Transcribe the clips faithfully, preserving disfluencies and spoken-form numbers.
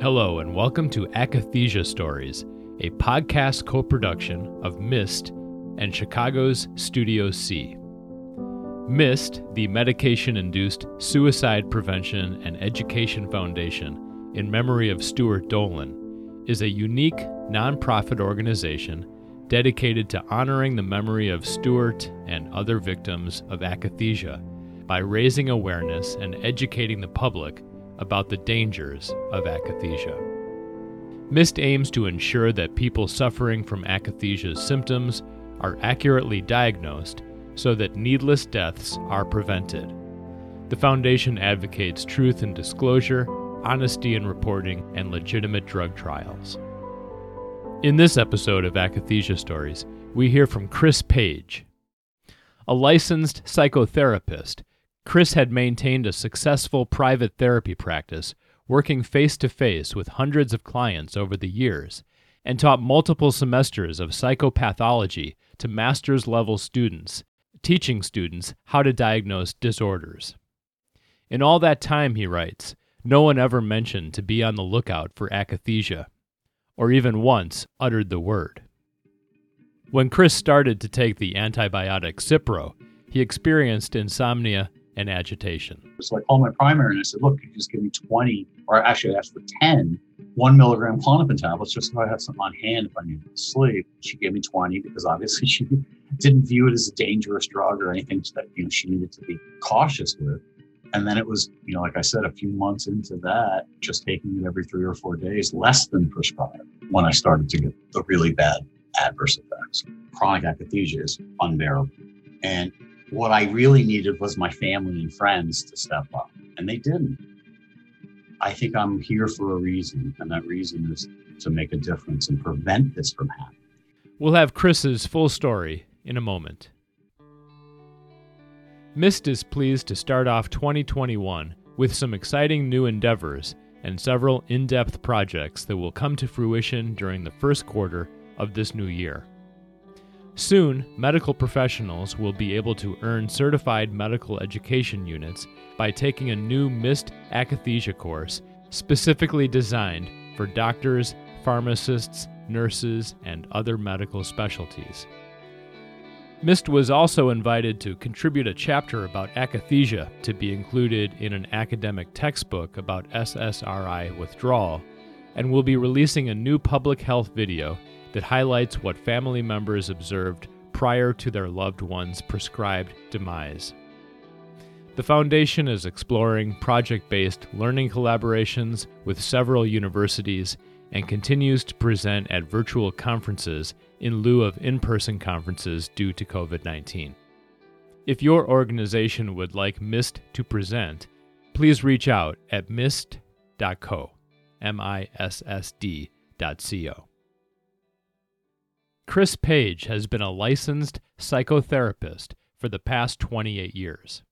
Hello and welcome to Akathisia Stories, a podcast co-production of M I S T and Chicago's Studio C. M I S T, the Medication Induced Suicide Prevention and Education Foundation, in memory of Stuart Dolan, is a unique nonprofit organization dedicated to honoring the memory of Stuart and other victims of akathisia by raising awareness and educating the public about the dangers of akathisia. M I S T aims to ensure that people suffering from akathisia's symptoms are accurately diagnosed so that needless deaths are prevented. The foundation advocates truth in disclosure, honesty in reporting, and legitimate drug trials. In this episode of Akathisia Stories, we hear from Chris Page. A licensed psychotherapist, Chris had maintained a successful private therapy practice, working face-to-face with hundreds of clients over the years, and taught multiple semesters of psychopathology to master's-level students, teaching students how to diagnose disorders. In all that time, he writes, no one ever mentioned to be on the lookout for akathisia, or even once uttered the word. When Chris started to take the antibiotic Cipro, he experienced insomnia and agitation. It's like, all my primary, and I said, look, you just give me twenty, or actually I asked for ten, one milligram Klonopin tablets, just so I had something on hand if I needed to sleep. She gave me twenty because obviously she didn't view it as a dangerous drug or anything that, you know, she needed to be cautious with. And then it was, you know, like I said, a few months into that, just taking it every three or four days, less than prescribed, when I started to get the really bad adverse effects. Chronic akathisia is unbearable. And what I really needed was my family and friends to step up, and they didn't. I think I'm here for a reason, and that reason is to make a difference and prevent this from happening. We'll have Chris's full story in a moment. M I S T is pleased to start off twenty twenty-one with some exciting new endeavors and several in-depth projects that will come to fruition during the first quarter of this new year. Soon, medical professionals will be able to earn certified medical education units by taking a new M I S T akathisia course specifically designed for doctors, pharmacists, nurses, and other medical specialties. M I S T was also invited to contribute a chapter about akathisia to be included in an academic textbook about S S R I withdrawal, and will be releasing a new public health video that highlights what family members observed prior to their loved one's prescribed demise. The foundation is exploring project-based learning collaborations with several universities and continues to present at virtual conferences in lieu of in-person conferences due to covid nineteen. If your organization would like M I S T to present, please reach out at mist dot co, M I S S D dot C O. Chris Page has been a licensed psychotherapist for the past twenty-eight years.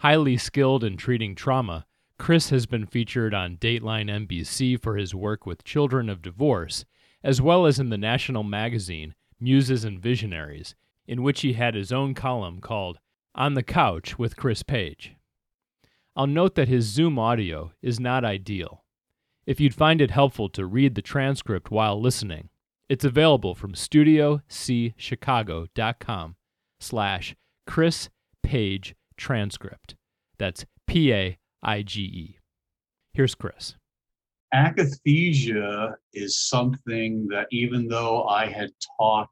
Highly skilled in treating trauma, Chris has been featured on Dateline N B C for his work with children of divorce, as well as in the national magazine Muses and Visionaries, in which he had his own column called On the Couch with Chris Page. I'll note that his Zoom audio is not ideal. If you'd find it helpful to read the transcript while listening, it's available from studio c chicago dot com slash Chris Page transcript. That's P A I G E. Here's Chris. Akathisia is something that, even though I had taught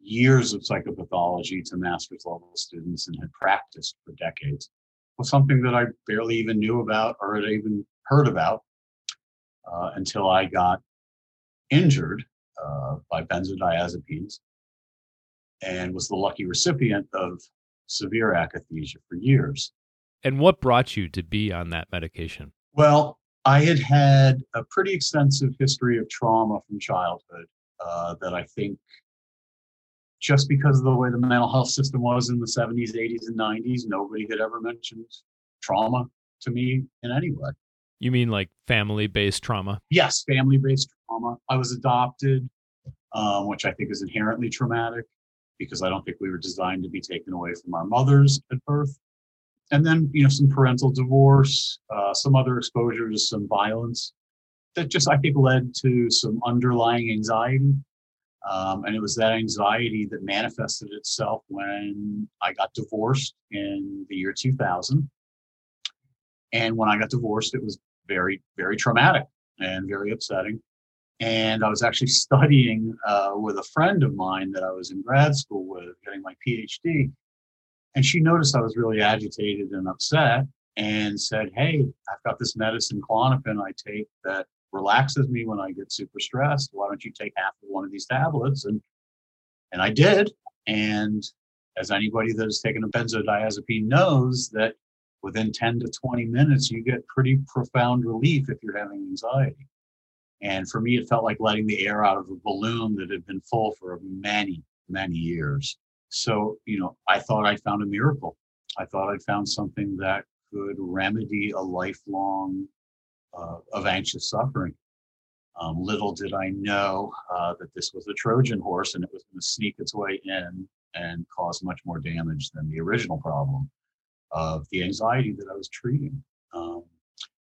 years of psychopathology to master's level students and had practiced for decades, was something that I barely even knew about or had even heard about uh, until I got injured Uh, by benzodiazepines, and was the lucky recipient of severe akathisia for years. And what brought you to be on that medication? Well, I had had a pretty extensive history of trauma from childhood uh, that I think, just because of the way the mental health system was in the seventies, eighties, and nineties, nobody had ever mentioned trauma to me in any way. You mean like family-based trauma? Yes, family-based trauma. I was adopted, um, which I think is inherently traumatic because I don't think we were designed to be taken away from our mothers at birth. And then, you know, some parental divorce, uh, some other exposure to some violence that just I think led to some underlying anxiety. Um, and it was that anxiety that manifested itself when I got divorced in the year two thousand. And when I got divorced, it was very, very traumatic and very upsetting. And I was actually studying uh, with a friend of mine that I was in grad school with, getting my PhD. And she noticed I was really agitated and upset and said, hey, I've got this medicine, Klonopin, I take that relaxes me when I get super stressed. Why don't you take half of one of these tablets? And and I did. And as anybody that has taken a benzodiazepine knows, that within ten to twenty minutes, you get pretty profound relief if you're having anxiety. And for me, it felt like letting the air out of a balloon that had been full for many, many years. So, you know, I thought I found a miracle. I thought I found something that could remedy a lifelong uh, of anxious suffering. Um, little did I know uh, that this was a Trojan horse and it was going to sneak its way in and cause much more damage than the original problem of the anxiety that I was treating. Um,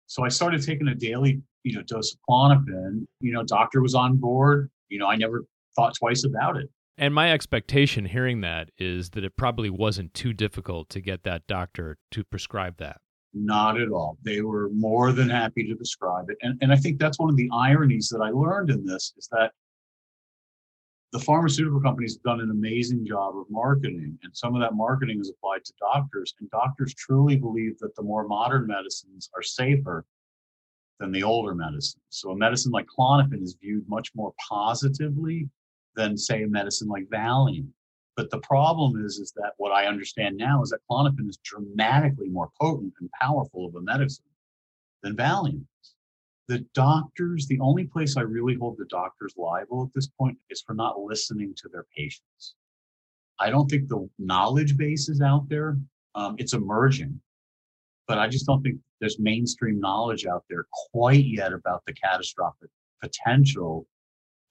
so I started taking a daily, you know, dose of Klonopin. You know, doctor was on board. You know, I never thought twice about it. And my expectation hearing that is that it probably wasn't too difficult to get that doctor to prescribe that. Not at all. They were more than happy to prescribe it. And, and I think that's one of the ironies that I learned in this is that the pharmaceutical companies have done an amazing job of marketing. And some of that marketing is applied to doctors. And doctors truly believe that the more modern medicines are safer than the older medicines. So a medicine like Klonopin is viewed much more positively than, say, a medicine like Valium. But the problem is, is that what I understand now is that Klonopin is dramatically more potent and powerful of a medicine than Valium. The doctors, the only place I really hold the doctors liable at this point is for not listening to their patients. I don't think the knowledge base is out there. Um, it's emerging, but I just don't think there's mainstream knowledge out there quite yet about the catastrophic potential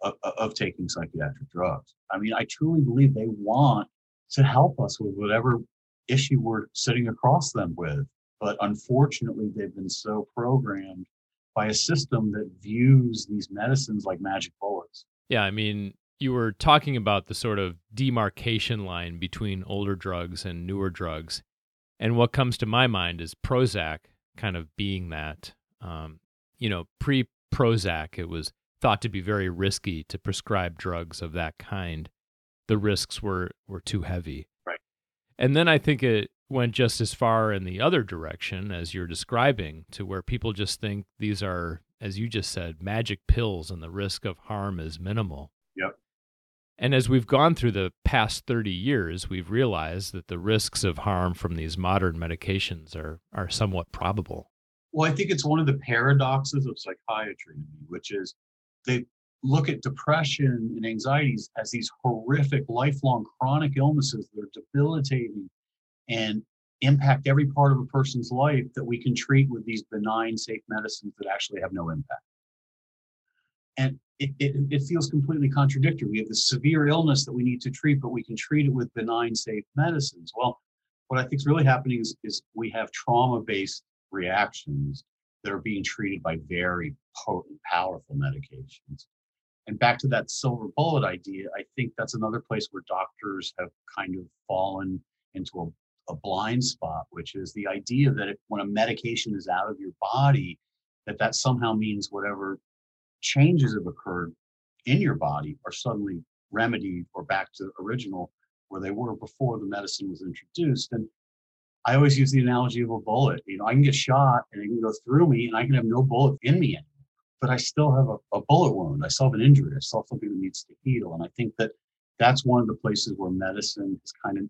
Of, of taking psychiatric drugs. I mean, I truly believe they want to help us with whatever issue we're sitting across them with. But unfortunately, they've been so programmed by a system that views these medicines like magic bullets. Yeah, I mean, you were talking about the sort of demarcation line between older drugs and newer drugs. And what comes to my mind is Prozac kind of being that. Um, you know, pre-Prozac, it was thought to be very risky to prescribe drugs of that kind. The risks were, were too heavy. Right. And then I think it went just as far in the other direction as you're describing, to where people just think these are, as you just said, magic pills and the risk of harm is minimal. Yep. And as we've gone through the past thirty years, we've realized that the risks of harm from these modern medications are are somewhat probable. Well, I think it's one of the paradoxes of psychiatry, which is they look at depression and anxieties as these horrific, lifelong, chronic illnesses that are debilitating and impact every part of a person's life that we can treat with these benign, safe medicines that actually have no impact. And it, it, it feels completely contradictory. We have this severe illness that we need to treat, but we can treat it with benign, safe medicines. Well, what I think is really happening is, is we have trauma-based reactions that are being treated by very potent, powerful medications. And back to that silver bullet idea, I think that's another place where doctors have kind of fallen into a, a blind spot, which is the idea that if, when a medication is out of your body, that that somehow means whatever changes have occurred in your body are suddenly remedied or back to original where they were before the medicine was introduced. And I always use the analogy of a bullet. You know, I can get shot and it can go through me and I can have no bullet in me anymore, but I still have a, a bullet wound. I still have an injury. I still have something that needs to heal. And I think that that's one of the places where medicine has kind of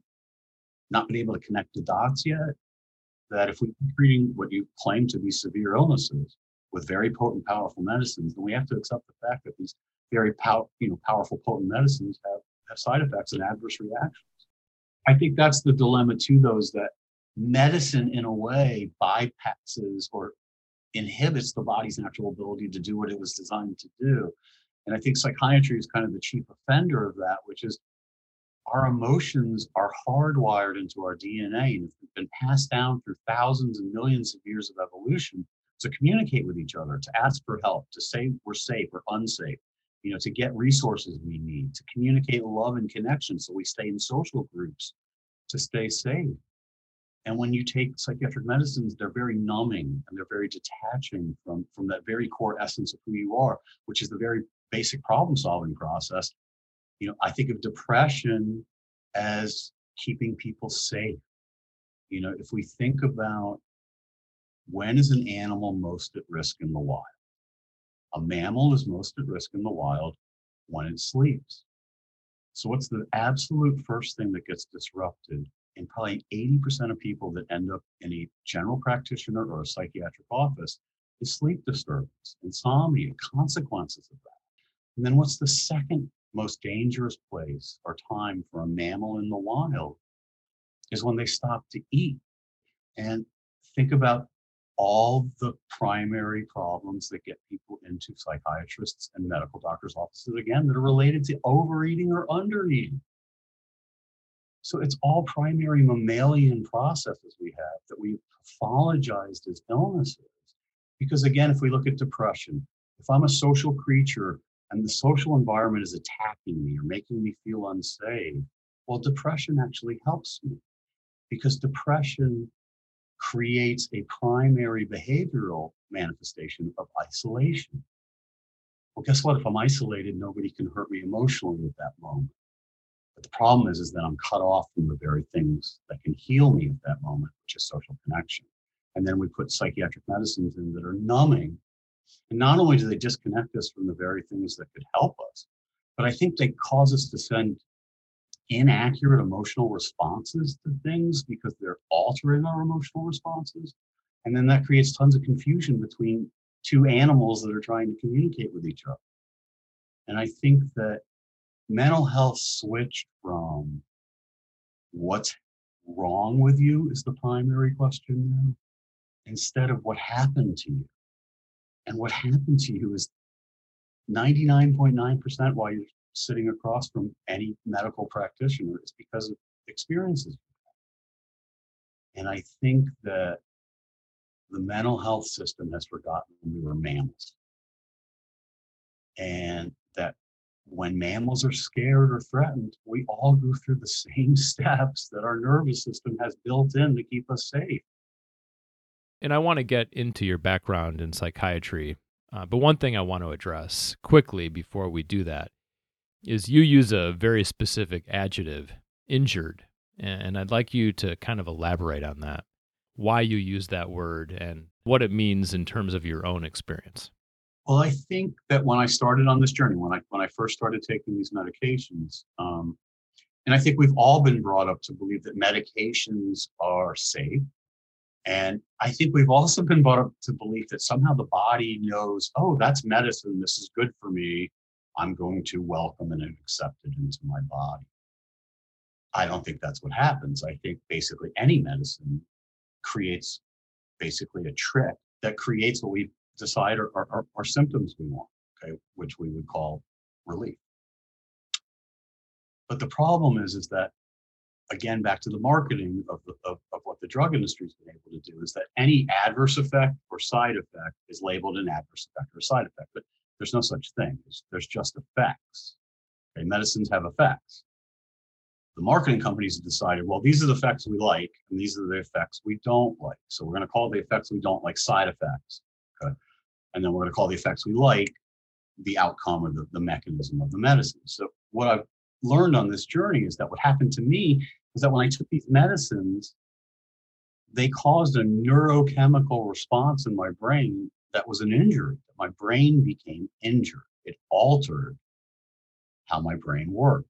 not been able to connect the dots yet, that if we're treating what you claim to be severe illnesses with very potent, powerful medicines, then we have to accept the fact that these very pow- you know, powerful, potent medicines have, have side effects and adverse reactions. I think that's the dilemma too, though, is that medicine, in a way, bypasses or inhibits the body's natural ability to do what it was designed to do. And I think psychiatry is kind of the chief offender of that, which is our emotions are hardwired into our D N A and have been passed down through thousands and millions of years of evolution. to communicate with each other, to ask for help, to say we're safe or unsafe, you know, to get resources we need, to communicate love and connection so we stay in social groups, to stay safe. And when you take psychiatric medicines, they're very numbing and they're very detaching from, from that very core essence of who you are, which is the very basic problem-solving process. You know, I think of depression as keeping people safe. You know, if we think about when is an animal most at risk in the wild? A mammal is most at risk in the wild when it sleeps. So what's the absolute first thing that gets disrupted? And probably eighty percent of people that end up in a general practitioner or a psychiatric office is sleep disturbance, insomnia, consequences of that. And then what's the second most dangerous place or time for a mammal in the wild is when they stop to eat. And think about all the primary problems that get people into psychiatrists and medical doctors' offices, again, that are related to overeating or undereating. So it's all primary mammalian processes we have that we've pathologized as illnesses. Because again, if we look at depression, if I'm a social creature and the social environment is attacking me or making me feel unsafe, well, depression actually helps me, because depression creates a primary behavioral manifestation of isolation. Well, guess what? If I'm isolated, nobody can hurt me emotionally at that moment. But the problem is, is that I'm cut off from the very things that can heal me at that moment, which is social connection. And then we put psychiatric medicines in that are numbing. And not only do they disconnect us from the very things that could help us, but I think they cause us to send inaccurate emotional responses to things because they're altering our emotional responses. And then that creates tons of confusion between two animals that are trying to communicate with each other. And I think that mental health switched from what's wrong with you is the primary question now, instead of what happened to you. And what happened to you is ninety-nine point nine percent while you're sitting across from any medical practitioner is because of experiences. And I think that the mental health system has forgotten we were mammals. And that when mammals are scared or threatened, we all go through the same steps that our nervous system has built in to keep us safe. And I want to get into your background in psychiatry, uh, but one thing I want to address quickly before we do that is you use a very specific adjective, injured, and I'd like you to kind of elaborate on that, why you use that word and what it means in terms of your own experience. Well, I think that when I started on this journey, when I when I first started taking these medications, um, and I think we've all been brought up to believe that medications are safe. And I think we've also been brought up to believe that somehow the body knows, oh, that's medicine, this is good for me, I'm going to welcome and accept it into my body. I don't think that's what happens. I think basically any medicine creates basically a trick that creates what we decide are, are, are, are symptoms we want, okay, which we would call relief. But the problem is, is that, again, back to the marketing of, the, of, of what the drug industry has been able to do, is that any adverse effect or side effect is labeled an adverse effect or side effect. But there's no such thing. There's, there's just effects. Okay, medicines have effects. The marketing companies have decided, well, these are the effects we like, and these are the effects we don't like. So we're going to call the effects we don't like side effects. Okay? And then we're going to call the effects we like the outcome or the, the mechanism of the medicine. So what I've learned on this journey is that what happened to me is that when I took these medicines, they caused a neurochemical response in my brain that was an injury. My brain became injured. It altered how my brain worked.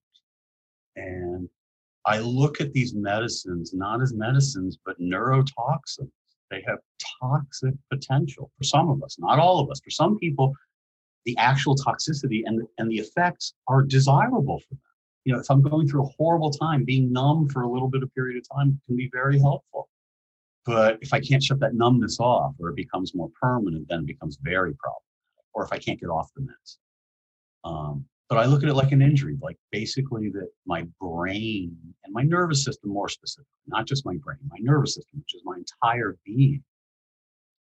And I look at these medicines not as medicines, but neurotoxins. They have toxic potential for some of us, not all of us. For some people, the actual toxicity and, and the effects are desirable for them. You know, if I'm going through a horrible time, being numb for a little bit of period of time can be very helpful. But if I can't shut that numbness off, or it becomes more permanent, then it becomes very problematic. Or if I can't get off the meds. Um, but I look at it like an injury, like basically that my brain and my nervous system, more specifically, not just my brain, my nervous system, which is my entire being,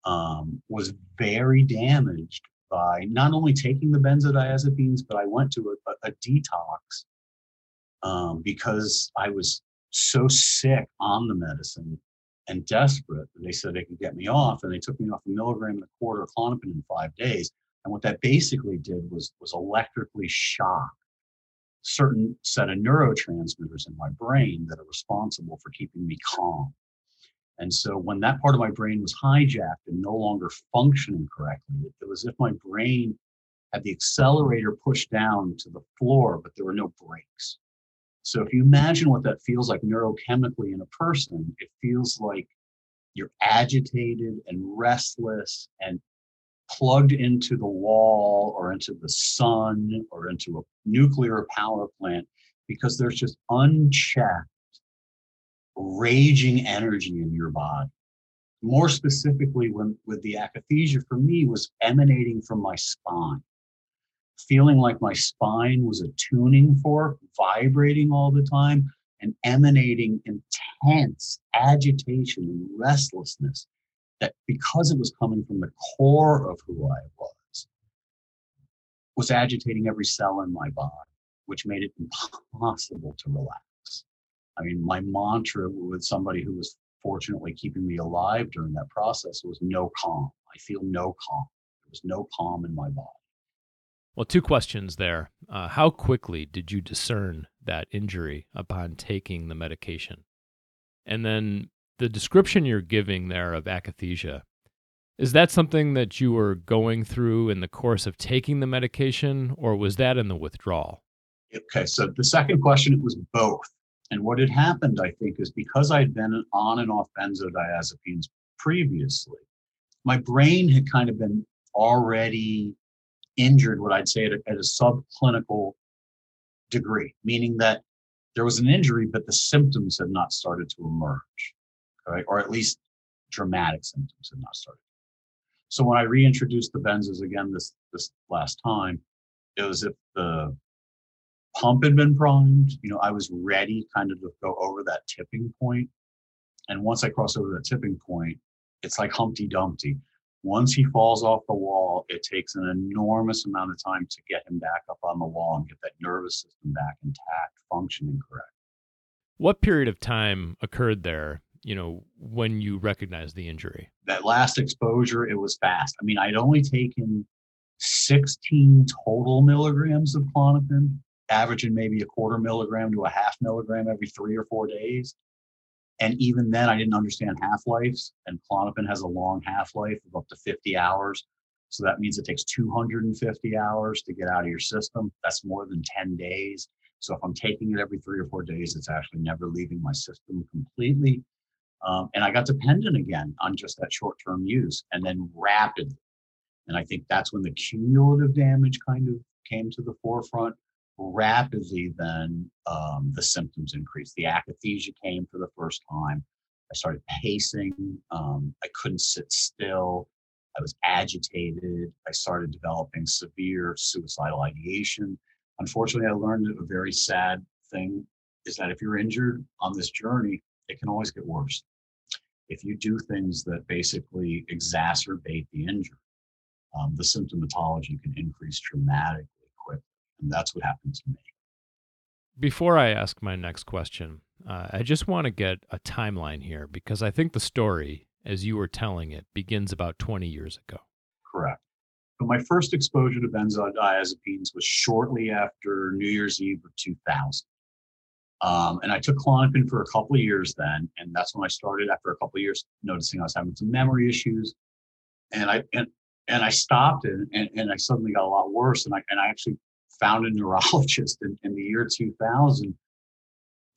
um, was very damaged by not only taking the benzodiazepines, but I went to a, a detox um, because I was so sick on the medicine and desperate that they said they could get me off, and they took me off a milligram and a quarter of Klonopin in five days. And what that basically did was, was electrically shock a certain set of neurotransmitters in my brain that are responsible for keeping me calm. And so when that part of my brain was hijacked and no longer functioning correctly, it was as if my brain had the accelerator pushed down to the floor, but there were no brakes. So if you imagine what that feels like neurochemically in a person, it feels like you're agitated and restless and plugged into the wall or into the sun or into a nuclear power plant, because there's just unchecked raging energy in your body. More specifically, when with the akathisia, for me, was emanating from my spine, feeling like my spine was a tuning fork, vibrating all the time and emanating intense agitation and restlessness that, because it was coming from the core of who I was, was agitating every cell in my body, which made it impossible to relax. I mean, my mantra with somebody who was fortunately keeping me alive during that process was no calm. I feel no calm. There was no calm in my body. Well, two questions there. Uh, how quickly did you discern that injury upon taking the medication? And then the description you're giving there of akathisia, is that something that you were going through in the course of taking the medication, or was that in the withdrawal? Okay, so the second question, it was both. And what had happened, I think, is because I'd been on and off benzodiazepines previously, my brain had kind of been already injured, what I'd say, at a, at a subclinical degree, meaning that there was an injury, but the symptoms had not started to emerge, right? Or at least dramatic symptoms had not started. So when I reintroduced the benzos again this, this last time, it was if the pump had been primed, you know, I was ready kind of to go over that tipping point. And once I cross over that tipping point, it's like Humpty Dumpty. Once he falls off the wall, it takes an enormous amount of time to get him back up on the wall and get that nervous system back intact, functioning correctly. What period of time occurred there, you know, when you recognized the injury? That last exposure, it was fast. I mean, I'd only taken sixteen total milligrams of Klonopin, averaging maybe a quarter milligram to a half milligram every three or four days. And even then, I didn't understand half-lives, and Klonopin has a long half-life of up to fifty hours. So that means it takes two hundred fifty hours to get out of your system. That's more than ten days. So if I'm taking it every three or four days, it's actually never leaving my system completely. Um, and I got dependent again on just that short-term use, and then rapidly. And I think that's when the cumulative damage kind of came to the forefront. Rapidly then um, the symptoms increased. The akathisia came for the first time. I started pacing. Um, I couldn't sit still. I was agitated. I started developing severe suicidal ideation. Unfortunately, I learned a very sad thing is that if you're injured on this journey, it can always get worse if you do things that basically exacerbate the injury. Um, the symptomatology can increase dramatically. And that's what happened to me. Before I ask my next question, uh, I just want to get a timeline here, because I think the story, as you were telling it, begins about twenty years ago. Correct. So my first exposure to benzodiazepines was shortly after New Year's Eve of two thousand. Um, and I took Klonopin for a couple of years then, and that's when I started, after a couple of years, noticing I was having some memory issues. And I and, and I stopped it, and, and I suddenly got a lot worse, and I and I actually found a neurologist in, in the year two thousand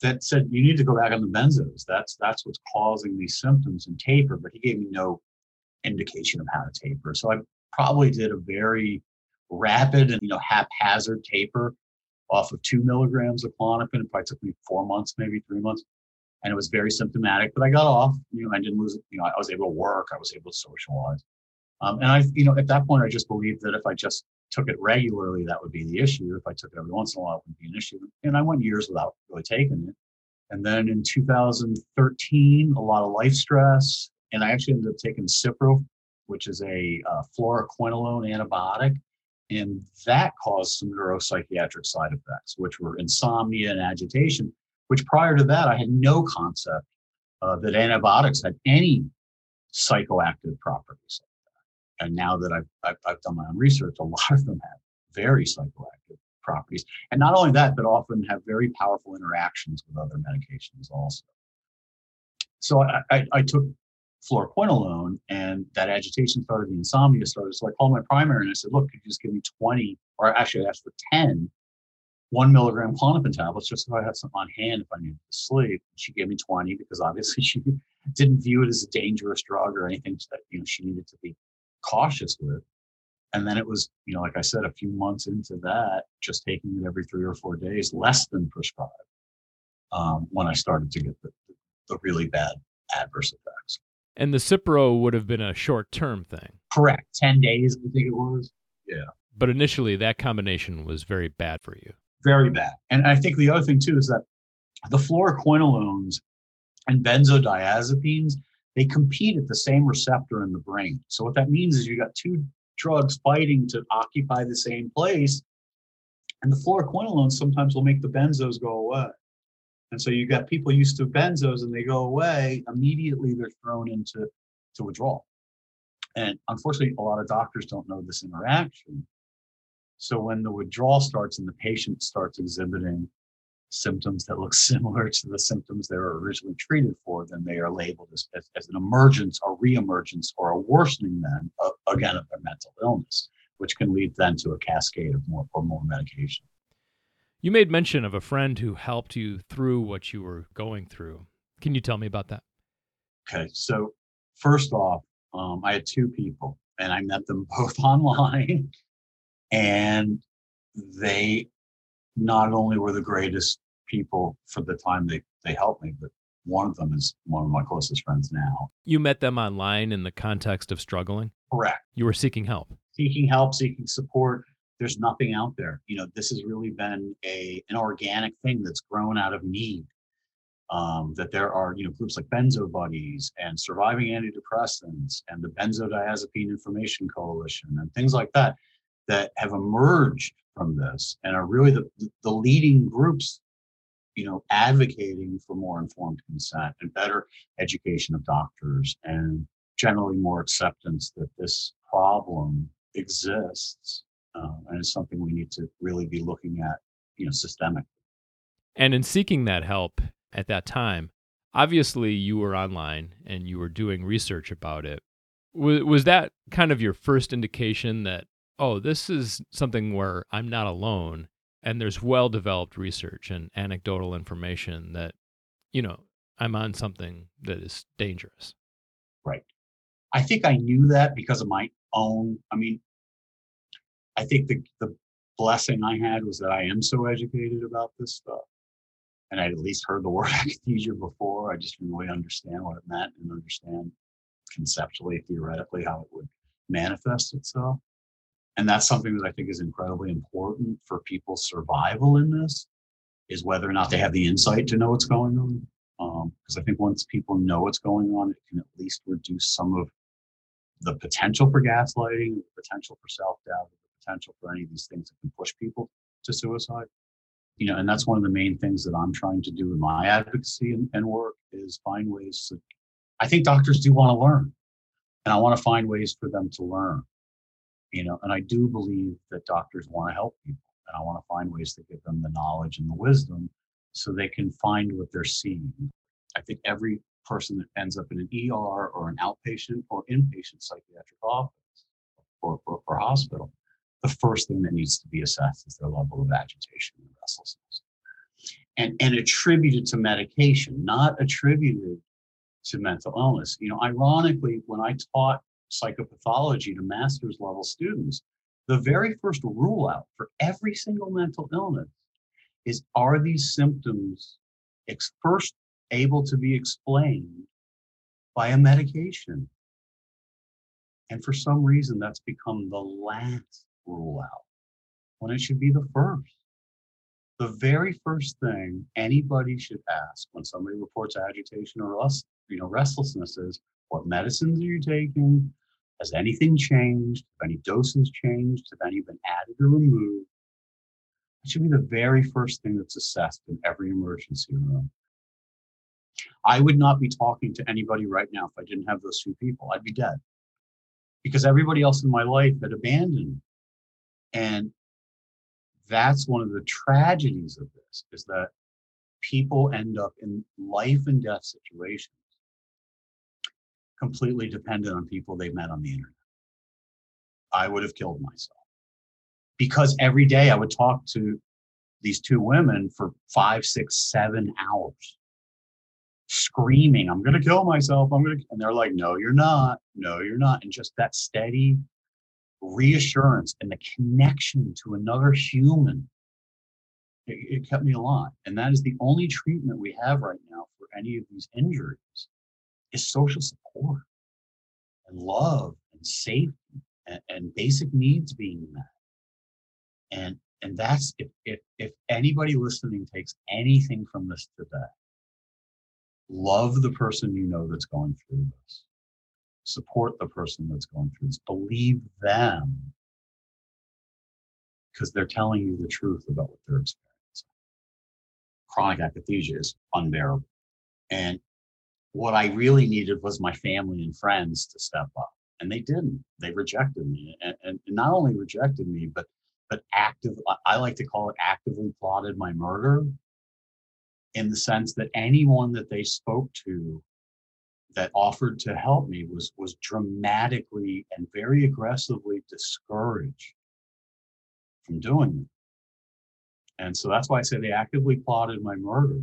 that said, you need to go back on the benzos. That's that's what's causing these symptoms, and taper, but he gave me no indication of how to taper. So I probably did a very rapid and, you know, haphazard taper off of two milligrams of Klonopin. It probably took me four months, maybe three months. And it was very symptomatic, but I got off, you know, I didn't lose it. You know, I was able to work. I was able to socialize. Um, and I, you know, at that point, I just believed that if I just took it regularly, that would be the issue. If I took it every once in a while, it would be an issue. And I went years without really taking it. And then in two thousand thirteen, a lot of life stress. And I actually ended up taking Cipro which is a uh, fluoroquinolone antibiotic. And that caused some neuropsychiatric side effects, which were insomnia and agitation, which prior to that, I had no concept uh, that antibiotics had any psychoactive properties like that. And now that I've, I've, I've done my own research, a lot of them have very psychoactive properties. And not only that, but often have very powerful interactions with other medications also. So I, I, I took fluoroquinolone, and that agitation started, the insomnia started. So I called my primary and I said, look, could you just give me twenty, or actually I asked for ten, one milligram Klonopin tablets, just so I had some on hand if I needed to sleep. She gave me twenty because obviously she didn't view it as a dangerous drug or anything that, you know, she needed to be cautious with. And then it was, you know, like I said, a few months into that, just taking it every three or four days, less than prescribed, um, when I started to get the, the really bad adverse effects. And the Cipro would have been a short-term thing. Correct. ten days, I think it was. Yeah. But initially, that combination was very bad for you. Very bad. And I think the other thing, too, is that the fluoroquinolones and benzodiazepines, they compete at the same receptor in the brain. So what that means is you got two drugs fighting to occupy the same place, and the fluoroquinolones sometimes will make the benzos go away. And so you got people used to benzos and they go away, immediately they're thrown into to withdrawal. And unfortunately, a lot of doctors don't know this interaction. So when the withdrawal starts and the patient starts exhibiting symptoms that look similar to the symptoms they were originally treated for, then they are labeled as, as, as an emergence or reemergence or a worsening then, of, again, of their mental illness, which can lead then to a cascade of more or more medication. You made mention of a friend who helped you through what you were going through. Can you tell me about that? Okay. So first off, um, I had two people and I met them both online, and they not only were the greatest people for the time they, they helped me, but one of them is one of my closest friends now. You met them online in the context of struggling? Correct. You were seeking help. Seeking help, seeking support. There's nothing out there. You know, this has really been a an organic thing that's grown out of need. Um, that there are, you know, groups like BenzoBuddies and Surviving Antidepressants and the Benzodiazepine Information Coalition and things like that that have emerged from this and are really the the leading groups, you know, advocating for more informed consent and better education of doctors and generally more acceptance that this problem exists. Uh, and it's something we need to really be looking at, you know, systemically. And in seeking that help at that time, obviously you were online and you were doing research about it. Was, was that kind of your first indication that, oh, this is something where I'm not alone and there's well-developed research and anecdotal information that, you know, I'm on something that is dangerous? Right. I think I knew that because of my own, I mean, I think the, the blessing I had was that I am so educated about this stuff. And I'd at least heard the word akathisia before. I just didn't really understand what it meant and understand conceptually, theoretically, how it would manifest itself. And that's something that I think is incredibly important for people's survival in this, is whether or not they have the insight to know what's going on. Um, because I think once people know what's going on, it can at least reduce some of the potential for gaslighting, the potential for self-doubt, potential for any of these things that can push people to suicide. You know, and that's one of the main things that I'm trying to do in my advocacy and, and work, is find ways to, I think doctors do want to learn, and I want to find ways for them to learn, you know, and I do believe that doctors want to help people, and I want to find ways to give them the knowledge and the wisdom so they can find what they're seeing. I think every person that ends up in an E R or an outpatient or inpatient psychiatric office or, or, or hospital, the first thing that needs to be assessed is their level of agitation and restlessness, and and attributed to medication, not attributed to mental illness. You know, ironically, when I taught psychopathology to master's level students, the very first rule out for every single mental illness is, are these symptoms ex- first able to be explained by a medication? And for some reason, that's become the last rule out when it should be the first. The very first thing anybody should ask when somebody reports agitation or rest, you know, restlessness is, what medicines are you taking? Has anything changed? Have any doses changed? Have any been added or removed? It should be the very first thing that's assessed in every emergency room. I would not be talking to anybody right now if I didn't have those two people. I'd be dead because everybody else in my life had abandoned. And that's one of the tragedies of this, is that people end up in life and death situations completely dependent on people they've met on the internet. I would have killed myself because every day I would talk to these two women for five, six, seven hours. Screaming, I'm going to kill myself. I'm going to, and they're like, no, you're not. No, you're not. And just that steady reassurance and the connection to another human, it, it kept me alive. And that is the only treatment we have right now for any of these injuries, is social support and love and safety and, and basic needs being met. And, and that's, if, if, if anybody listening takes anything from this today, love the person you know that's going through this. Support the person that's going through this. Believe them, because they're telling you the truth about what they're experiencing. Chronic akathisia is unbearable. And what I really needed was my family and friends to step up. And they didn't. They rejected me. And, and not only rejected me, but, but active, I like to call it actively plotted my murder, in the sense that anyone that they spoke to that offered to help me was, was dramatically and very aggressively discouraged from doing it. And so that's why I say they actively plotted my murder.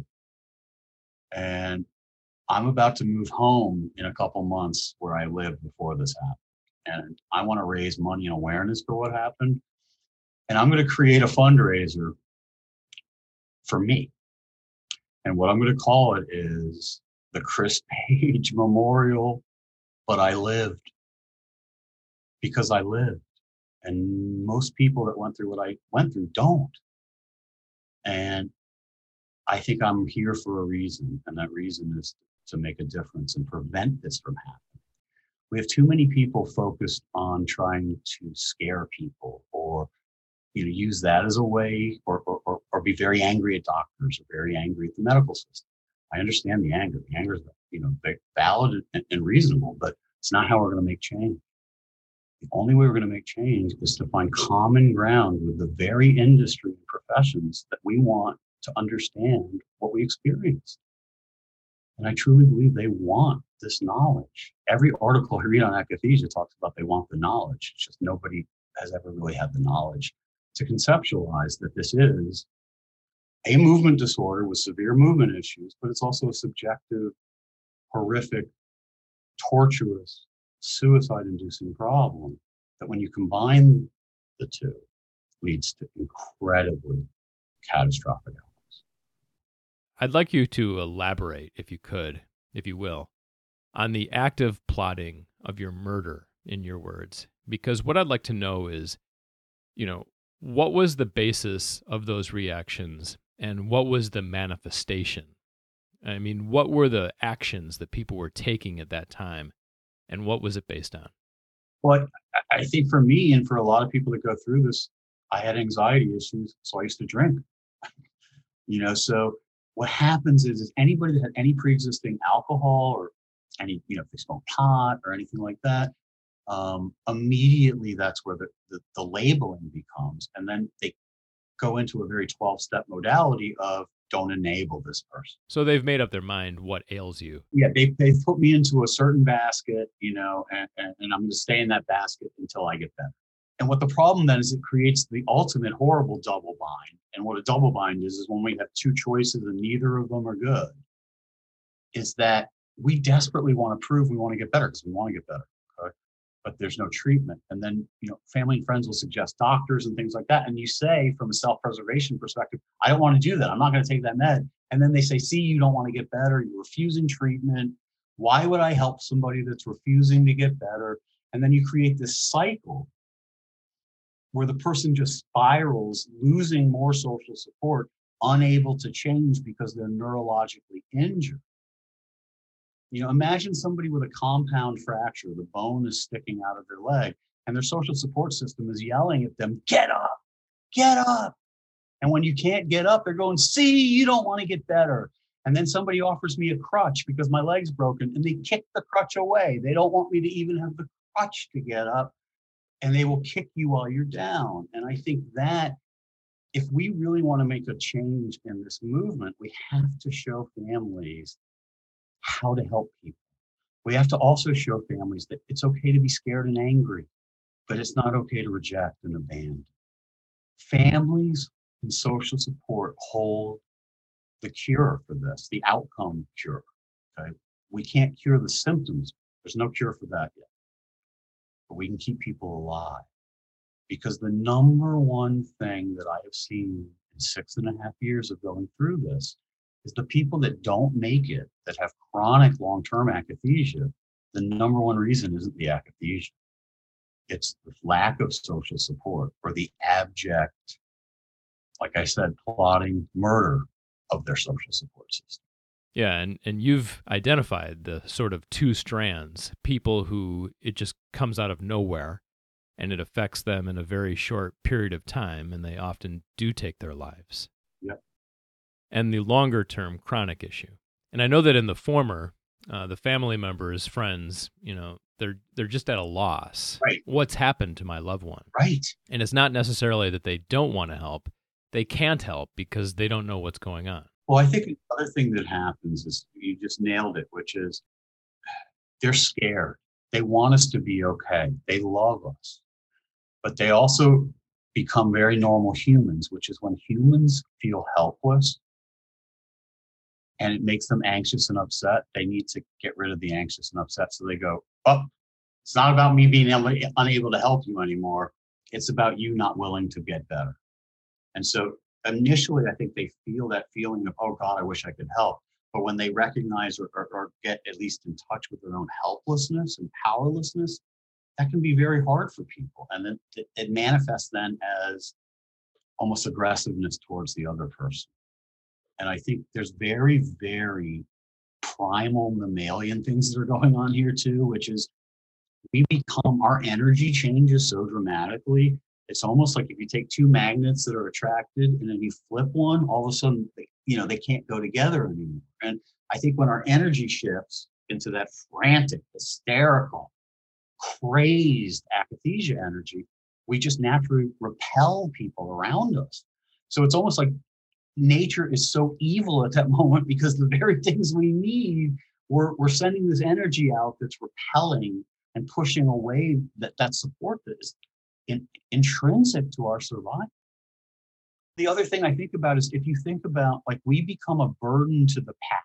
And I'm about to move home in a couple months where I lived before this happened. And I want to raise money and awareness for what happened. And I'm going to create a fundraiser for me. And what I'm going to call it is the Chris Page Memorial, but I lived, because I lived. And most people that went through what I went through don't. And I think I'm here for a reason. And that reason is to make a difference and prevent this from happening. We have too many people focused on trying to scare people, or you know, use that as a way, or, or, or be very angry at doctors, or very angry at the medical system. I understand the anger. The anger is, you know, valid and, and reasonable, but it's not how we're going to make change. The only way we're going to make change is to find common ground with the very industry and professions that we want to understand what we experience. And I truly believe they want this knowledge. Every article I read on akathisia talks about they want the knowledge. It's just nobody has ever really had the knowledge to conceptualize that this is a movement disorder with severe movement issues, but it's also a subjective, horrific, tortuous, suicide-inducing problem that, when you combine the two, leads to incredibly catastrophic outcomes. I'd like you to elaborate, if you could, if you will, on the active plotting of your murder, in your words, because what I'd like to know is, you know, what was the basis of those reactions, and what was the manifestation? I mean, what were the actions that people were taking at that time, and what was it based on? Well, I think for me and for a lot of people that go through this, I had anxiety issues, so I used to drink. You know, so what happens is, is anybody that had any pre-existing alcohol or any, you know, if they smoke pot or anything like that, Um, immediately that's where the, the, the labeling becomes. And then they go into a very twelve-step modality of don't enable this person. So they've made up their mind what ails you. Yeah, they they put me into a certain basket, you know, and, and, and I'm going to stay in that basket until I get better. And what the problem then is, it creates the ultimate horrible double bind. And what a double bind is, is when we have two choices and neither of them are good, is that we desperately want to prove we want to get better because we want to get better. But there's no treatment. And then, you know, family and friends will suggest doctors and things like that. And you say, from a self-preservation perspective, I don't want to do that. I'm not going to take that med. And then they say, see, you don't want to get better. You're refusing treatment. Why would I help somebody that's refusing to get better? And then you create this cycle where the person just spirals, losing more social support, unable to change because they're neurologically injured. You know, imagine somebody with a compound fracture, the bone is sticking out of their leg, and their social support system is yelling at them, get up, get up. And when you can't get up, they're going, see, you don't want to get better. And then somebody offers me a crutch because my leg's broken, and they kick the crutch away. They don't want me to even have the crutch to get up, and they will kick you while you're down. And I think that if we really want to make a change in this movement, we have to show families how to help people. We have to also show families that it's okay to be scared and angry, but it's not okay to reject and abandon. Families and social support hold the cure for this, the outcome cure. Okay? We can't cure the symptoms. There's no cure for that yet. But we can keep people alive. Because the number one thing that I have seen in six and a half years of going through this is the people that don't make it, that have chronic long-term akathisia, the number one reason isn't the akathisia. It's the lack of social support or the abject, like I said, plotting murder of their social support system. Yeah, and, and you've identified the sort of two strands, people who it just comes out of nowhere and it affects them in a very short period of time, and they often do take their lives. Yep. And the longer-term chronic issue. And I know that in the former, uh, the family members, friends, you know, they're they're just at a loss. Right. What's happened to my loved one? Right. And it's not necessarily that they don't want to help. They can't help because they don't know what's going on. Well, I think another thing that happens is you just nailed it, which is they're scared. They want us to be okay. They love us. But they also become very normal humans, which is when humans feel helpless and it makes them anxious and upset. They need to get rid of the anxious and upset. So they go, oh, it's not about me being able, unable to help you anymore. It's about you not willing to get better. And so initially, I think they feel that feeling of, oh, God, I wish I could help. But when they recognize or, or, or get at least in touch with their own helplessness and powerlessness, that can be very hard for people. And then it, it manifests then as almost aggressiveness towards the other person. And I think there's very, very primal mammalian things that are going on here, too, which is we become, our energy changes so dramatically. It's almost like if you take two magnets that are attracted and then you flip one, all of a sudden, they, you know, they can't go together anymore. And I think when our energy shifts into that frantic, hysterical, crazed akathisia energy, we just naturally repel people around us. So it's almost like nature is so evil at that moment because the very things we need, we're, we're sending this energy out that's repelling and pushing away that, that support that is In, intrinsic to our survival. The other thing I think about is if you think about, like, we become a burden to the pack.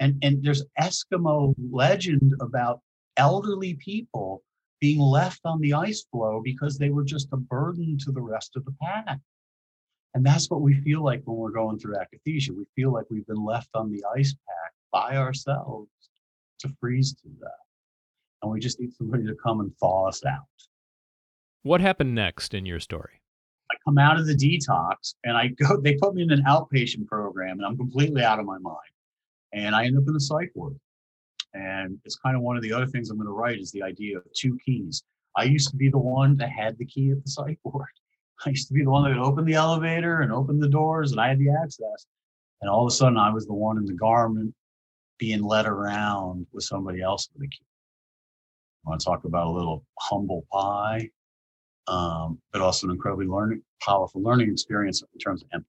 And, and there's Eskimo legend about elderly people being left on the ice floe because they were just a burden to the rest of the pack. And that's what we feel like when we're going through akathisia. We feel like we've been left on the ice pack by ourselves to freeze to death. And we just need somebody to come and thaw us out. What happened next in your story? I come out of the detox and I go, they put me in an outpatient program and I'm completely out of my mind. And I end up in a psych ward. And it's kind of one of the other things I'm going to write is the idea of two keys. I used to be the one that had the key at the psych ward. I used to be the one that would open the elevator and open the doors and I had the access. And all of a sudden I was the one in the garment being led around with somebody else with a key. I want to talk about a little humble pie. Um, but also an incredibly learning, powerful learning experience in terms of empathy.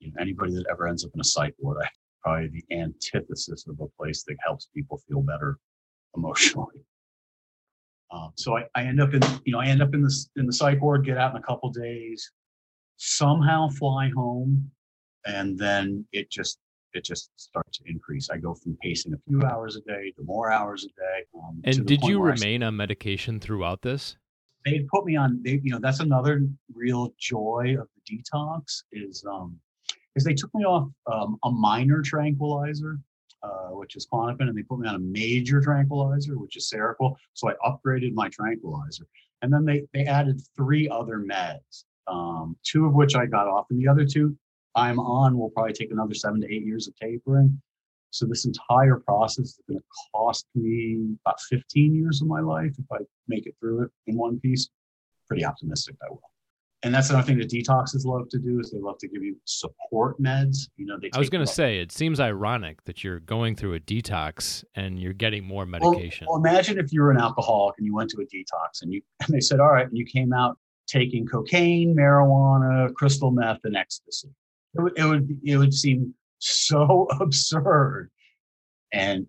You know, anybody that ever ends up in a psych ward, I probably the antithesis of a place that helps people feel better emotionally. Um, so I, I end up in, you know, I end up in the in the psych ward, get out in a couple days, somehow fly home, and then it just it just starts to increase. I go from pacing a few hours a day to more hours a day. Um, and did you remain on medication throughout this? They put me on, they, you know, that's another real joy of the detox is, um, is they took me off um, a minor tranquilizer, uh, which is Klonopin, and they put me on a major tranquilizer, which is Seroquel. So I upgraded my tranquilizer. And then they, they added three other meds, um, two of which I got off. And the other two I'm on will probably take another seven to eight years of tapering. So this entire process is going to cost me about fifteen years of my life if I make it through it in one piece. Pretty optimistic that I will. And that's another thing that detoxes love to do, is they love to give you support meds. You know, they I was going to say, it seems ironic that you're going through a detox and you're getting more medication. Well, well, imagine if you were an alcoholic and you went to a detox and you and they said, all right, and you came out taking cocaine, marijuana, crystal meth, and ecstasy. It would, it would, it would seem so absurd. And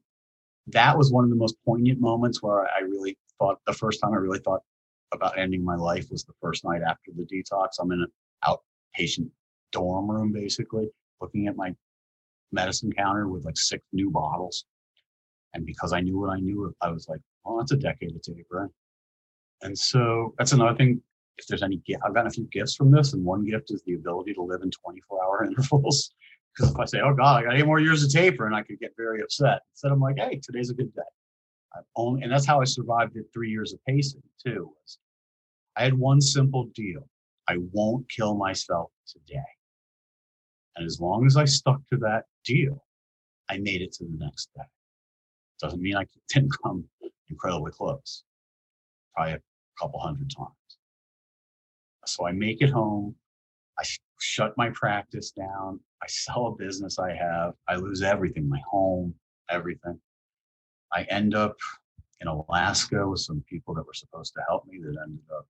that was one of the most poignant moments where I really thought, the first time I really thought about ending my life was the first night after the detox. I'm in an outpatient dorm room, basically, looking at my medicine counter with like six new bottles. And because I knew what I knew, I was like, well, that's a decade of taper. And so that's another thing. If there's any gift, I've gotten a few gifts from this. And one gift is the ability to live in twenty-four hour intervals. Because if I say, oh God, I got eight more years of tapering, I could get very upset. Instead, I'm like, hey, today's a good day. I've only, and that's how I survived the three years of pacing too. Was I had one simple deal. I won't kill myself today. And as long as I stuck to that deal, I made it to the next day. Doesn't mean I didn't come incredibly close. Probably a couple hundred times. So I make it home. I sh- shut my practice down. I sell a business I have. I lose everything, my home, everything. I end up in Alaska with some people that were supposed to help me that ended up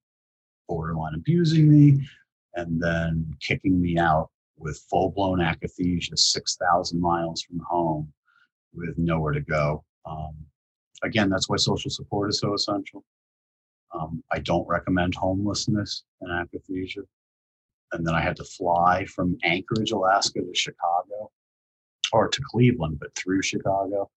borderline abusing me and then kicking me out with full-blown akathisia, six thousand miles from home with nowhere to go. Um, again, that's why social support is so essential. Um, I don't recommend homelessness and akathisia. And then I had to fly from Anchorage, Alaska to Chicago, or to Cleveland, but through Chicago.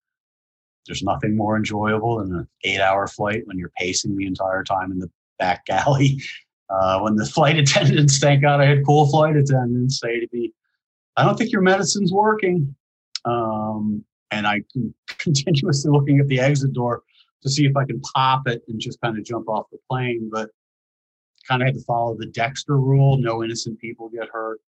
There's nothing more enjoyable than an eight hour flight when you're pacing the entire time in the back galley. Uh, when the flight attendants, thank God I had cool flight attendants, say to me, I don't think your medicine's working. Um, and I continuously looking at the exit door to see if I can pop it and just kind of jump off the plane. But kind of had to follow the Dexter rule. No innocent people get hurt.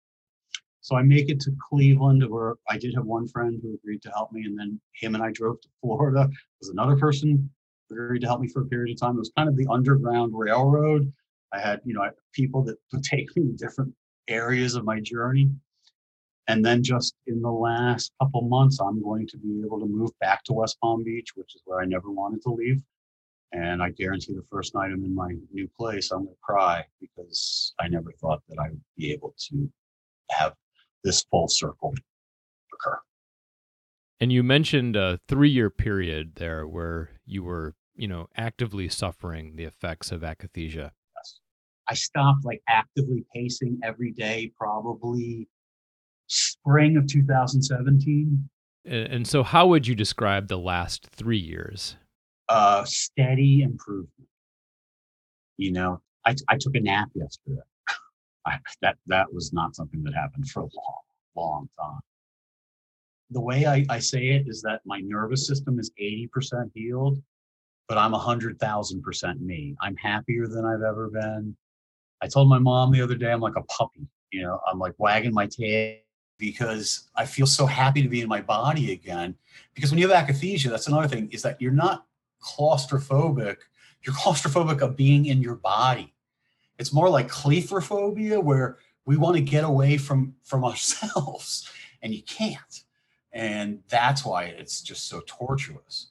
So I make it to Cleveland, where I did have one friend who agreed to help me. And then him and I drove to Florida. There was another person who agreed to help me for a period of time. It was kind of the underground railroad. I had, you know, I had people that would take me to different areas of my journey. And then just in the last couple months, I'm going to be able to move back to West Palm Beach, which is where I never wanted to leave. And I guarantee the first night I'm in my new place, I'm going to cry, because I never thought that I would be able to have this full circle occur. And you mentioned a three-year period there where you were, you know, actively suffering the effects of akathisia. Yes. I stopped like actively pacing every day, probably spring of two thousand seventeen. And so how would you describe the last three years? Uh, steady improvement. You know, I, I took a nap yesterday. I, that that was not something that happened for a long, long time. The way I, I say it is that my nervous system is eighty percent healed, but I'm one hundred thousand percent me. I'm happier than I've ever been. I told my mom the other day, I'm like a puppy. You know, I'm like wagging my tail because I feel so happy to be in my body again. Because when you have akathisia, that's another thing, is that you're not claustrophobic. You're claustrophobic of being in your body. It's more like cleithrophobia, where we want to get away from, from ourselves and you can't. And that's why it's just so tortuous.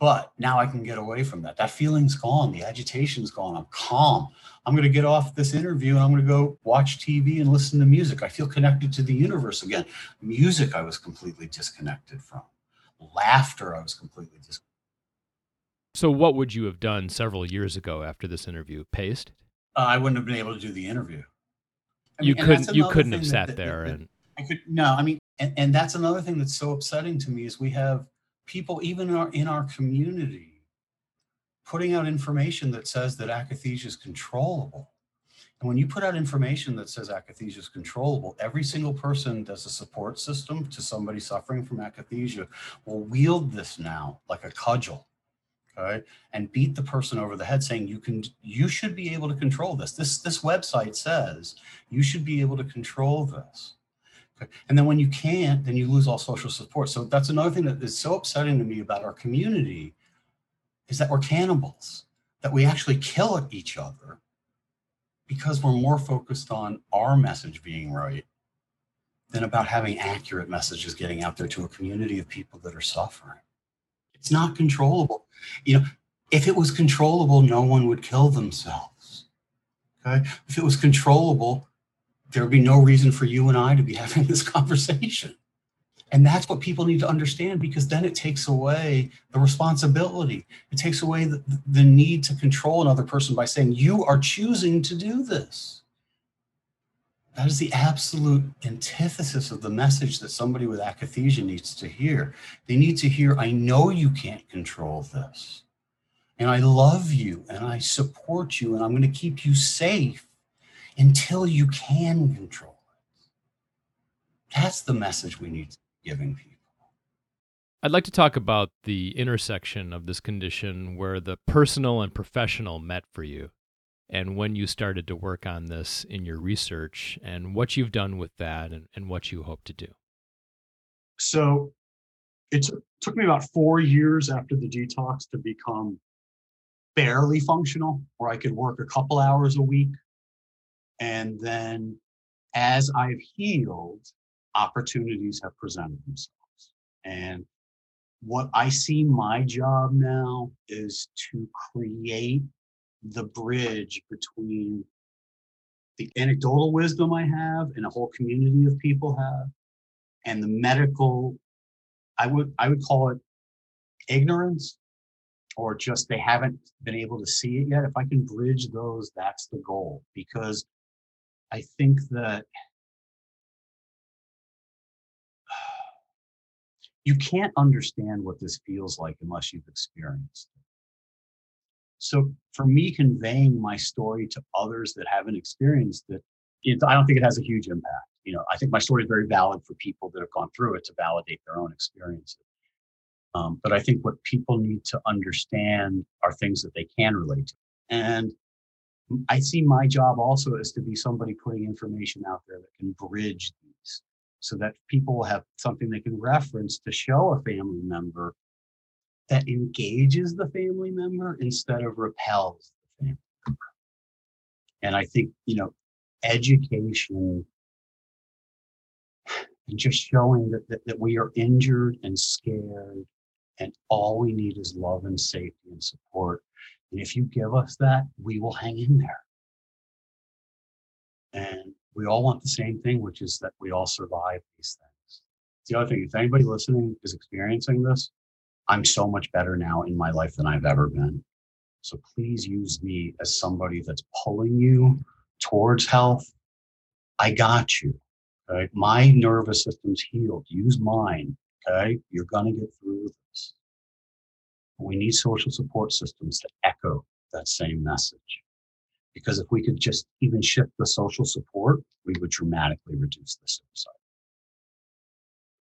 But now I can get away from that. That feeling's gone. The agitation's gone. I'm calm. I'm going to get off this interview and I'm going to go watch T V and listen to music. I feel connected to the universe again. Music I was completely disconnected from. Laughter I was completely disconnected from. So what would you have done several years ago after this interview? Paced? Uh, I wouldn't have been able to do the interview. I mean, you couldn't. You couldn't have sat that, there that, that, and. I could no. I mean, and, and that's another thing that's so upsetting to me, is we have people even in our in our community putting out information that says that akathisia is controllable. And when you put out information that says akathisia is controllable, every single person that's a support system to somebody suffering from akathisia will wield this now like a cudgel. Okay, and beat the person over the head, saying you can, you should be able to control this. This this website says you should be able to control this. Okay. And then when you can't, then you lose all social support. So that's another thing that is so upsetting to me about our community, is that we're cannibals, that we actually kill each other because we're more focused on our message being right than about having accurate messages getting out there to a community of people that are suffering. It's not controllable. You know, if it was controllable, no one would kill themselves. Okay? If it was controllable, there would be no reason for you and I to be having this conversation. And that's what people need to understand, because then it takes away the responsibility. It takes away the, the need to control another person by saying, you are choosing to do this. That is the absolute antithesis of the message that somebody with akathisia needs to hear. They need to hear, I know you can't control this, and I love you, and I support you, and I'm going to keep you safe until you can control it. That's the message we need to be giving people. I'd like to talk about the intersection of this condition where the personal and professional met for you, and when you started to work on this in your research, and what you've done with that, and, and what you hope to do. So it took me about four years after the detox to become barely functional, where I could work a couple hours a week. And then as I've healed, opportunities have presented themselves. And what I see my job now is to create the bridge between the anecdotal wisdom I have and a whole community of people have, and the medical, I would I would call it ignorance, or just they haven't been able to see it yet. If I can bridge those, that's the goal, because I think that you can't understand what this feels like unless you've experienced it. So for me, conveying my story to others that haven't experienced it, it, I don't think it has a huge impact. You know, I think my story is very valid for people that have gone through it to validate their own experiences. Um, but I think what people need to understand are things that they can relate to. And I see my job also as to be somebody putting information out there that can bridge these, so that people will have something they can reference to show a family member that engages the family member instead of repels the family member. And I think, you know, education and just showing that, that, that we are injured and scared, and all we need is love and safety and support. And if you give us that, we will hang in there. And we all want the same thing, which is that we all survive these things. The other thing, if anybody listening is experiencing this, I'm so much better now in my life than I've ever been. So please use me as somebody that's pulling you towards health. I got you. Okay? My nervous system's healed. Use mine. Okay? You're going to get through this. We need social support systems to echo that same message, because if we could just even shift the social support, we would dramatically reduce the suicide.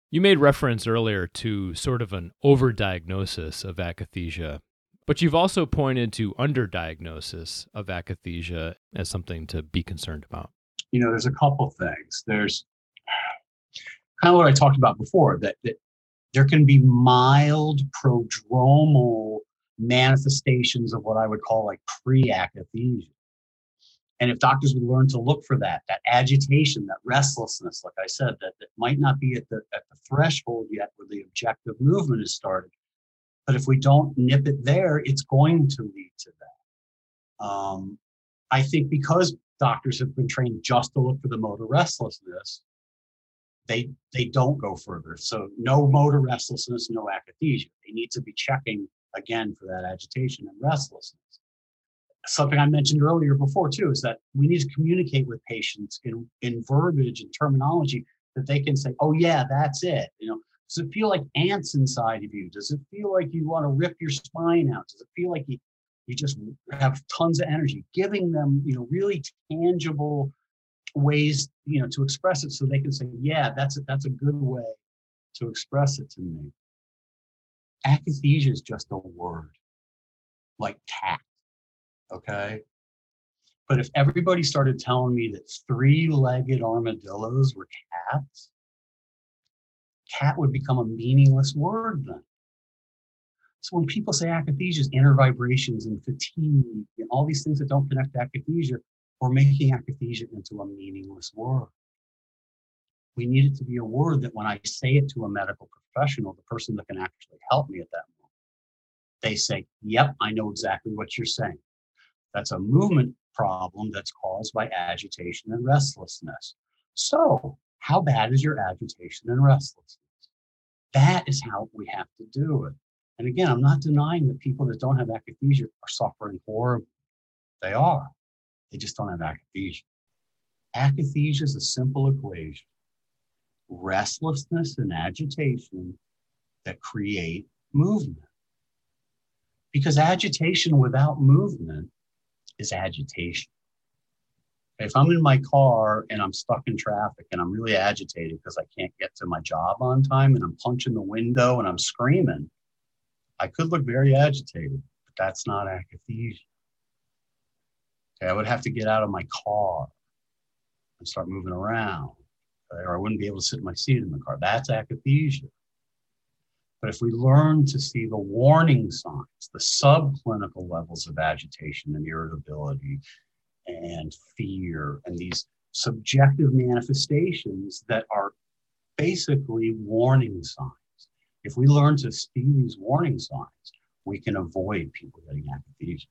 You made reference earlier to sort of an overdiagnosis of akathisia, but you've also pointed to underdiagnosis of akathisia as something to be concerned about. You know, there's a couple things. There's kind of what I talked about before, that, that there can be mild prodromal manifestations of what I would call like pre-akathisia. And if doctors would learn to look for that, that agitation, that restlessness, like I said, that, that might not be at the at the threshold yet where the objective movement is started. But if we don't nip it there, it's going to lead to that. Um, I think because doctors have been trained just to look for the motor restlessness, they they don't go further. So no motor restlessness, no akathisia. They need to be checking again for that agitation and restlessness. Something I mentioned earlier before, too, is that we need to communicate with patients in, in verbiage and terminology that they can say, oh, yeah, that's it. You know, does it feel like ants inside of you? Does it feel like you want to rip your spine out? Does it feel like you, you just have tons of energy? Giving them, you know, really tangible ways, you know, to express it so they can say, yeah, that's a, that's a good way to express it to me. Akathisia is just a word, like tact. Okay. But if everybody started telling me that three-legged armadillos were cats, cat would become a meaningless word then. So when people say akathisia is inner vibrations and fatigue and all these things that don't connect to akathisia, we're making akathisia into a meaningless word. We need it to be a word that when I say it to a medical professional, the person that can actually help me at that moment, they say, yep, I know exactly what you're saying. That's a movement problem that's caused by agitation and restlessness. So how bad is your agitation and restlessness? That is how we have to do it. And again, I'm not denying that people that don't have akathisia are suffering horribly. They are. They just don't have akathisia. Akathisia is a simple equation. Restlessness and agitation that create movement. Because agitation without movement is agitation. If I'm in my car and I'm stuck in traffic and I'm really agitated because I can't get to my job on time and I'm punching the window and I'm screaming, I could look very agitated, but that's not akathisia. Okay, I would have to get out of my car and start moving around, okay, or I wouldn't be able to sit in my seat in the car. That's akathisia. But if we learn to see the warning signs, the subclinical levels of agitation and irritability and fear and these subjective manifestations that are basically warning signs. If we learn to see these warning signs, we can avoid people getting akathisia.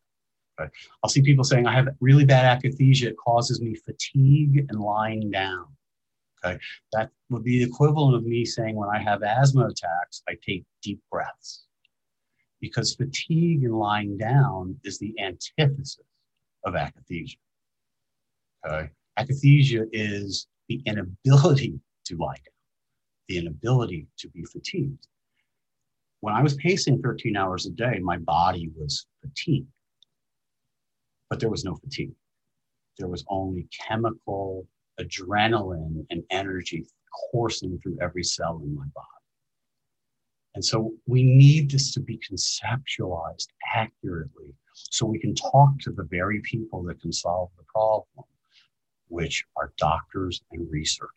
But I'll see people saying, I have really bad akathisia. It causes me fatigue and lying down. Okay, that would be the equivalent of me saying when I have asthma attacks, I take deep breaths. Because fatigue and lying down is the antithesis of akathisia. Okay? Akathisia is the inability to lie down, the inability to be fatigued. When I was pacing thirteen hours a day, my body was fatigued, but there was no fatigue. There was only chemical adrenaline and energy coursing through every cell in my body. And so we need this to be conceptualized accurately so we can talk to the very people that can solve the problem, which are doctors and researchers.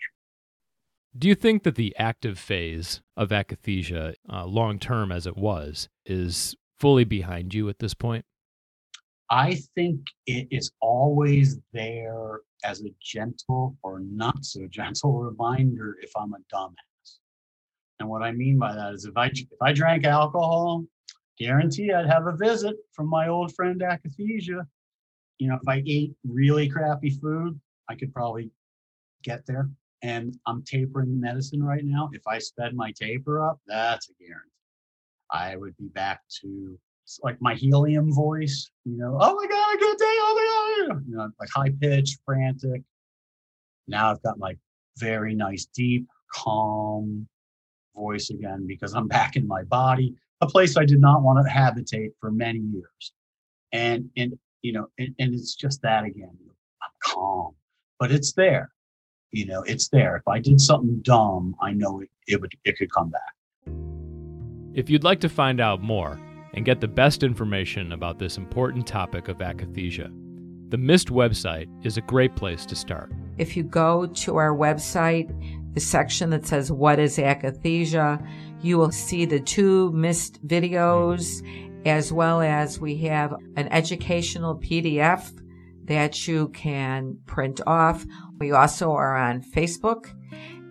Do you think that the active phase of akathisia, uh, long-term as it was, is fully behind you at this point? I think it is always there as a gentle or not so gentle reminder if I'm a dumbass. And what I mean by that is if I if I drank alcohol, guarantee I'd have a visit from my old friend akathisia. You know, if I ate really crappy food, I could probably get there. And I'm tapering medicine right now. If I sped my taper up, that's a guarantee. I would be back to like my helium voice, you know, oh my God, good day, oh my God, you know, like high pitched, frantic. Now I've got my very nice, deep, calm voice again because I'm back in my body, a place I did not want to habitate for many years. And, and you know, and, and it's just that again, I'm calm, but it's there. You know, it's there. If I did something dumb, I know it, it would, it could come back. If you'd like to find out more, and get the best information about this important topic of akathisia, the MIST website is a great place to start. If you go to our website, the section that says, what is akathisia? You will see the two MIST videos, as well as we have an educational P D F that you can print off. We also are on Facebook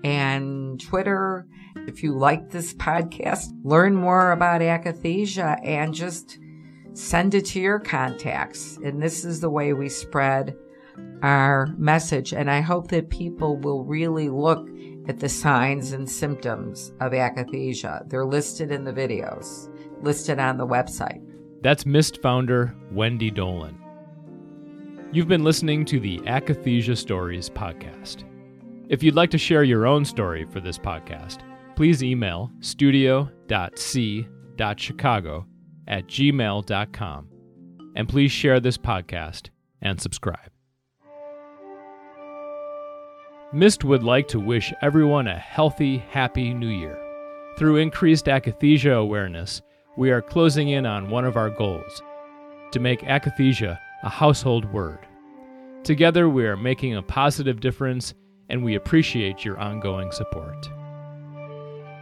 and Twitter. If you like this podcast, learn more about akathisia and just send it to your contacts. And this is the way we spread our message. And I hope that people will really look at the signs and symptoms of akathisia. They're listed in the videos, listed on the website. That's MIST founder Wendy Dolan. You've been listening to the Akathisia Stories podcast. If you'd like to share your own story for this podcast, please email studio dot c dot chicago at gmail dot com. And please share this podcast and subscribe. MIST would like to wish everyone a healthy, happy new year. Through increased akathisia awareness, we are closing in on one of our goals, to make akathisia a household word. Together, we are making a positive difference, and we appreciate your ongoing support.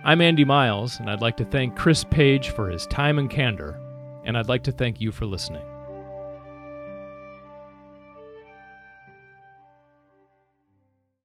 I'm Andy Miles, and I'd like to thank Chris Page for his time and candor, and I'd like to thank you for listening.